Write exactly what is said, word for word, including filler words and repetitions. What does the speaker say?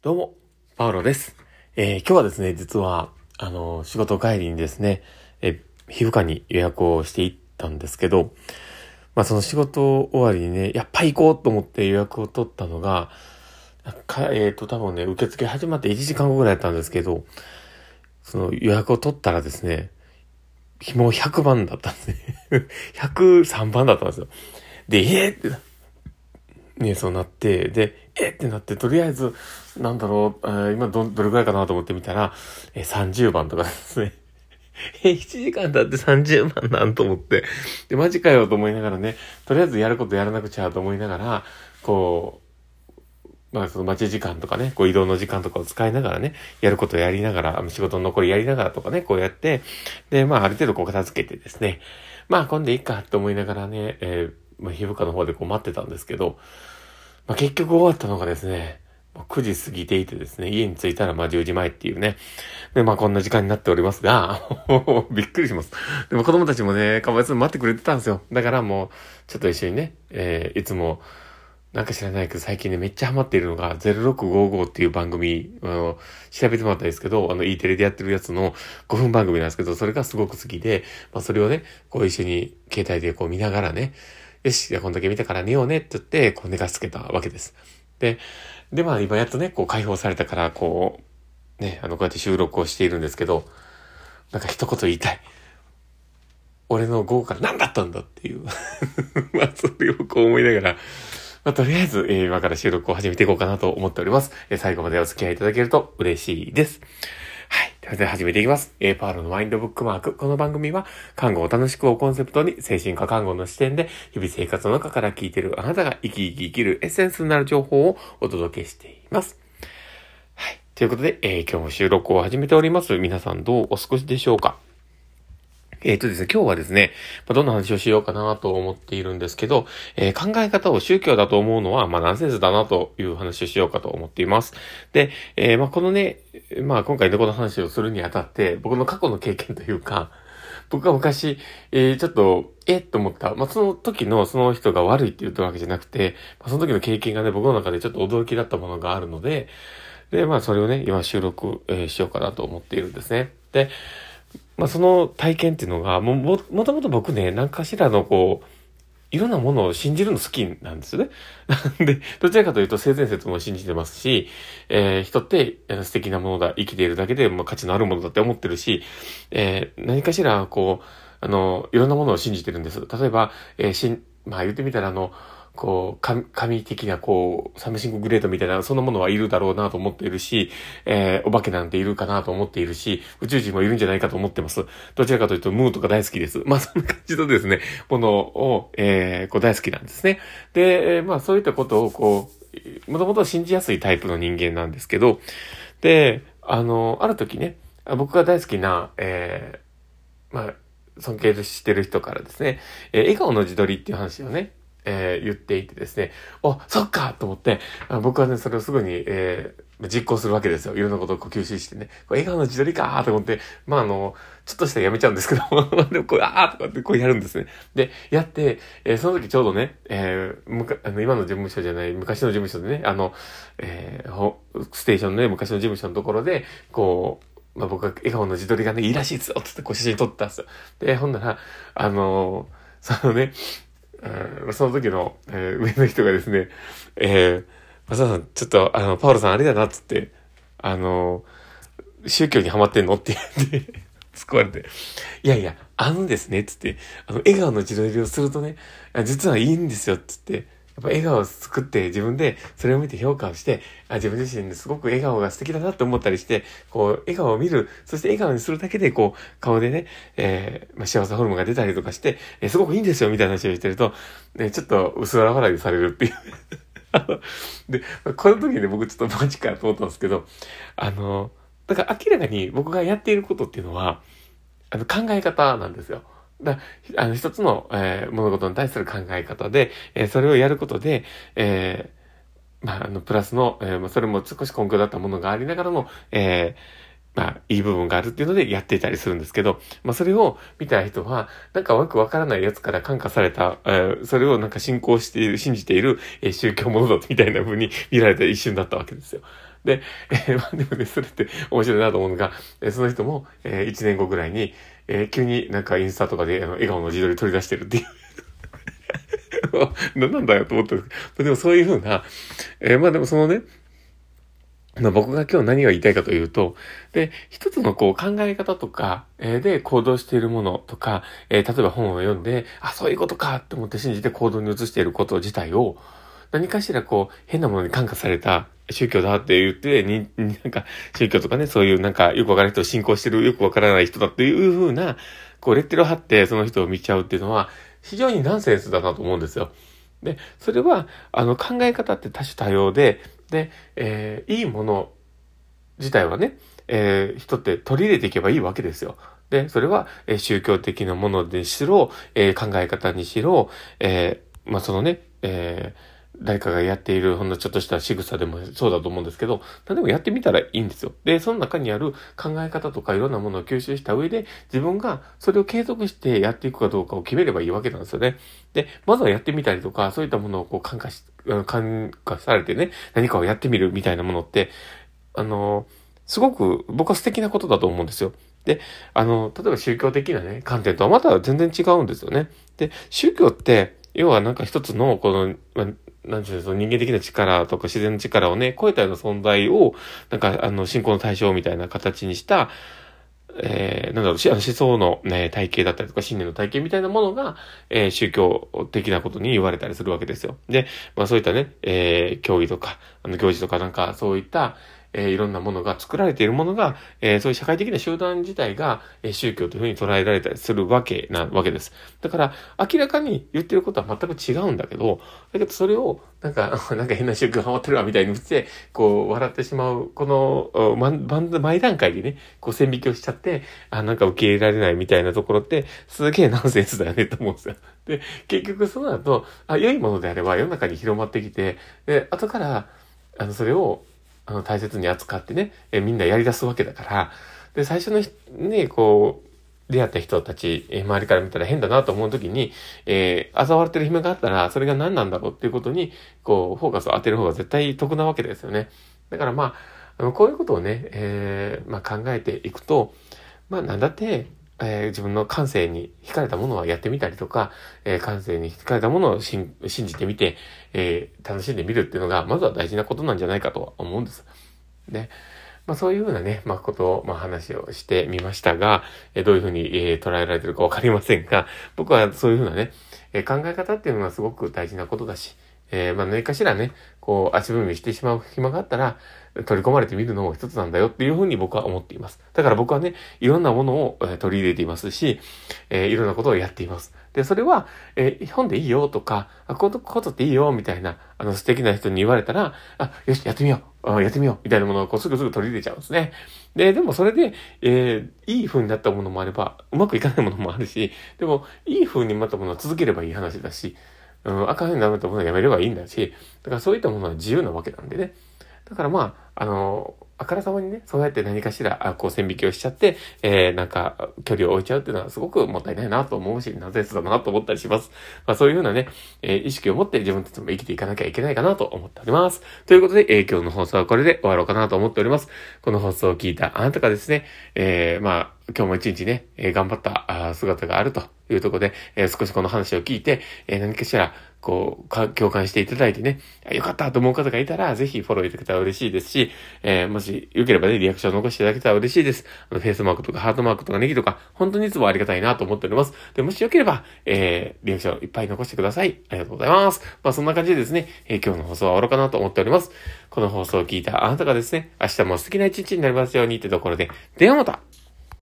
どうも、パウロです。えー、今日はですね、実は、あの、仕事帰りにですね、え、皮膚科に予約をしていったんですけど、まあその仕事終わりにね、やっぱり行こうと思って予約を取ったのが、かえっと、多分ね、受付始まっていちじかんごぐらいだったんですけど、その予約を取ったらですね、もうひゃくばんだったんですね。ひゃくさんばんだったんですよ。で、えーって、ね、そうなって、で、えー、ってなって、とりあえず、なんだろう、えー、今ど、どれくらいかなと思ってみたら、えー、さんじゅうばんとかですね。えー、ななじかん経ってさんじゅうばんなんと思って、で、マジかよと思いながらね、とりあえずやることやらなくちゃと思いながら、こう、まあ、その待ち時間とかね、こう移動の時間とかを使いながらね、やることやりながら、仕事の残りやりながらとかね、こうやって、で、まあ、ある程度こう片付けてですね、まあ、今度いいかと思いながらね、えーまあ、皮膚科の方でこう待ってたんですけど、まあ、結局終わったのがですね、くじ過ぎていてですね、家に着いたらまあじゅうじまえっていうね。で、まあこんな時間になっておりますが、びっくりします。でも子供たちもね、かわいそうに待ってくれてたんですよ。だからもう、ちょっと一緒にね、えー、いつも、なんか知らないけど最近ね、めっちゃハマっているのが、ゼロろくごごっていう番組、あの、調べてもらったんですけど、あの、Eテレでやってるやつのごふん番組なんですけど、それがすごく好きで、まあそれをね、こう一緒に携帯でこう見ながらね、よし、じゃあこんだけ見たから寝ようねって言って、こう寝かしつけたわけです。で、で、まあ今やっとね、こう解放されたから、こう、ね、あの、こうやって収録をしているんですけど、なんか一言言いたい。俺の午後から何だったんだっていう。まあそれをこう思いながら、まあとりあえず、えー、今から収録を始めていこうかなと思っております。えー、最後までお付き合いいただけると嬉しいです。はい。それでは始めていきます。えー、パールのマインドブックマーク。この番組は、看護を楽しくをコンセプトに、精神科看護の視点で、日々生活の中から聞いているあなたが生き生き生きるエッセンスになる情報をお届けしています。はい。ということで、えー、今日も収録を始めております。皆さんどうお過ごしでしょうか？えっとですね、今日はですね、まあ、どんな話をしようかなと思っているんですけど、えー、考え方を宗教だと思うのは、まあ、ナンセンスだなという話をしようかと思っています。で、えー、まあ、このね、まあ、今回のこの話をするにあたって、僕の過去の経験というか、僕が昔、えー、ちょっと、えっと思った。まあ、その時のその人が悪いって言ったわけじゃなくて、まあ、その時の経験がね、僕の中でちょっと驚きだったものがあるので、で、まあ、それをね、今収録、えー、しようかなと思っているんですね。で、まあ、その体験っていうのが、も、も、もともと僕ね、何かしらのこう、いろんなものを信じるの好きなんですよね。なんで、どちらかというと性善説も信じてますし、えー、人って素敵なものだ、生きているだけでも価値のあるものだって思ってるし、えー、何かしらこう、あの、いろんなものを信じてるんです。例えば、えー、しん、まあ言ってみたらあの、こう、神的な、こう、サムシンググレードみたいな、そんなものはいるだろうなと思っているし、えー、お化けなんているかなと思っているし、宇宙人もいるんじゃないかと思ってます。どちらかというと、ムーとか大好きです。まあ、そんな感じのですね、ものを、えー、こう大好きなんですね。で、まあ、そういったことを、こう、もともと信じやすいタイプの人間なんですけど、で、あの、ある時ね、僕が大好きな、えー、まあ、尊敬してる人からですね、えー、笑顔の自撮りっていう話をね、えー、言っていてですね、お、そっかと思って、僕はね、それをすぐに、えー、実行するわけですよ。いろんなことをこう吸収してね、これ笑顔の自撮りかーと思って、まあ、あの、ちょっとしたらやめちゃうんですけど、でもこう、あーとかってこうやるんですね。で、やって、えー、その時ちょうどね、えー、むかあの今の事務所じゃない、昔の事務所でね、あの、えー、ステーションのね、昔の事務所のところで、こう、まあ、僕は笑顔の自撮りがね、いいらしいっすよってこう写真撮ったんですよ。で、ほんなら、あのー、そのね、うん、その時の、えー、上の人がですね、えー、松田さん、ちょっと、あの、パウロさんあれだな、っつって、あの、宗教にハマってんのって言って、突っ込まれて、いやいや、あのですね、つって、あの、笑顔の自撮りをするとね、実はいいんですよ、つって、やっぱ笑顔を作って自分でそれを見て評価をして、あ、自分自身ですごく笑顔が素敵だなって思ったりして、こう、笑顔を見る、そして笑顔にするだけで、こう、顔でね、えー、まあ、幸せホルモンが出たりとかして、えー、すごくいいんですよ、みたいな話をしてると、ね、ちょっと薄ら笑いされるっていう。で、この時に、ね、僕ちょっとマジかと思ったんですけど、あの、だから明らかに僕がやっていることっていうのは、あの、考え方なんですよ。だあの一つの、えー、物事に対する考え方で、えー、それをやることで、えー、まあ、あの、プラスの、えーまあ、それも少し根拠だったものがありながらも、えー、まあ、いい部分があるっていうのでやっていたりするんですけど、まあ、それを見た人は、なんかよくわからないやつから感化された、えー、それをなんか信仰している、信じている、えー、宗教ものだみたいな風に見られた一瞬だったわけですよ。で、えー、でもね、それって面白いなと思うのが、えー、その人も、えー、いちねんごぐらいに、えー、急になんかインスタとかであの笑顔の自撮り取り出してるっていう何なんだよと思ったんですけど、でもそういうふうな、えー、まあでもそのね、僕が今日何が言いたいかというと、で、一つのこう考え方とか、えー、で行動しているものとか、えー、例えば本を読んで、あ、そういうことかって思って信じて行動に移していること自体を、何かしらこう変なものに感化された宗教だって言って、に、なんか宗教とかね、そういうなんかよくわからない人を信仰してる、よくわからない人だっていうふうな、こうレッテルを貼ってその人を見ちゃうっていうのは、非常にナンセンスだなと思うんですよ。で、それは、あの、考え方って多種多様で、で、えー、いいもの自体はね、えー、人って取り入れていけばいいわけですよ。で、それは、えー、宗教的なものにしろ、えー、考え方にしろ、えー、まあ、そのね、えー、誰かがやっているほんのちょっとした仕草でもそうだと思うんですけど、何でもやってみたらいいんですよ。で、その中にある考え方とかいろんなものを吸収した上で、自分がそれを継続してやっていくかどうかを決めればいいわけなんですよね。で、まずはやってみたりとか、そういったものをこう感化し、感化されてね、何かをやってみるみたいなものって、あの、すごく僕は素敵なことだと思うんですよ。で、あの、例えば宗教的なね、観点とはまた全然違うんですよね。で、宗教って、要はなんか一つの、この、ま、なんていうんですか、人間的な力とか自然の力をね、超えたような存在を、なんか、あの、信仰の対象みたいな形にした、えー、なんだろう、思想の、ね、体系だったりとか、信念の体系みたいなものが、えー、宗教的なことに言われたりするわけですよ。で、まあそういったね、えー、教義とか、あの行事とかなんか、そういった、えー、いろんなものが作られているものが、えー、そういう社会的な集団自体が、えー、宗教というふうに捉えられたりするわけなわけです。だから、明らかに言ってることは全く違うんだけど、だけどそれを、なんか、なんか変な宗教ハマってるわみたいに普通で、こう、笑ってしまう、この、ま、前段階でね、こう線引きをしちゃって、あ、なんか受け入れられないみたいなところって、すげえナンセンスだよねと思うんですよ。で、結局その後、あ、良いものであれば世の中に広まってきて、で、後から、あの、それを、あの、大切に扱ってね、え、みんなやり出すわけだから、で、最初のね、こう、出会った人たち、え、周りから見たら変だなと思うときに、えー、嘲笑ってる暇があったら、それが何なんだろうっていうことに、こう、フォーカスを当てる方が絶対得なわけですよね。だからまあ、あのこういうことをね、えー、まあ考えていくと、まあなんだって、えー、自分の感性に惹かれたものはやってみたりとか、えー、感性に惹かれたものを信じてみて、えー、楽しんでみるっていうのが、まずは大事なことなんじゃないかとは思うんです。で、まあそういうふうなね、まあことを、まあ話をしてみましたが、えー、どういうふうに、えー、捉えられてるかわかりませんが、僕はそういうふうなね、えー、考え方っていうのはすごく大事なことだし、えー、まあ何かしらね、こう足踏みしてしまう暇があったら取り込まれてみるのも一つなんだよっていうふうに僕は思っています。だから僕はね、いろんなものを取り入れていますし、えー、いろんなことをやっています。で、それは、えー、本でいいよとか、あ、こういうことっていいよみたいな、あの素敵な人に言われたら、あ、よし、やってみよう、あ、やってみようみたいなものをこうすぐすぐ取り入れちゃうんですね。で、でもそれで、えー、いい風になったものもあれば、うまくいかないものもあるし、でもいい風になったものは続ければいい話だし、うん、赤いになるとものはやめればいいんだし、だからそういったものは自由なわけなんでね。だからまあ、あの、あからさまにね、そうやって何かしら、こう線引きをしちゃって、えー、なんか、距離を置いちゃうっていうのはすごくもったいないなと思うし、ナンセンスだなと思ったりします。まあそういうふうなね、えー、意識を持って自分たちも生きていかなきゃいけないかなと思っております。ということで、えー、今日の放送はこれで終わろうかなと思っております。この放送を聞いたあなたがですね、えー、まあ、今日も一日ね、えー、頑張った姿があるというところで、えー、少しこの話を聞いて、えー、何かしら、こう、共感していただいてね、よかったと思う方がいたら、ぜひフォローいただけたら嬉しいですし、えー、もしよければね、リアクションを残していただけたら嬉しいです。あのフェイスマークとかハートマークとかネギとか、本当にいつもありがたいなと思っております。で、もしよければ、えー、リアクションいっぱい残してください。ありがとうございます。まあ、そんな感じでですね、えー、今日の放送は終わろうかなと思っております。この放送を聞いたあなたがですね、明日も素敵な一日になりますようにってところで、ではまた。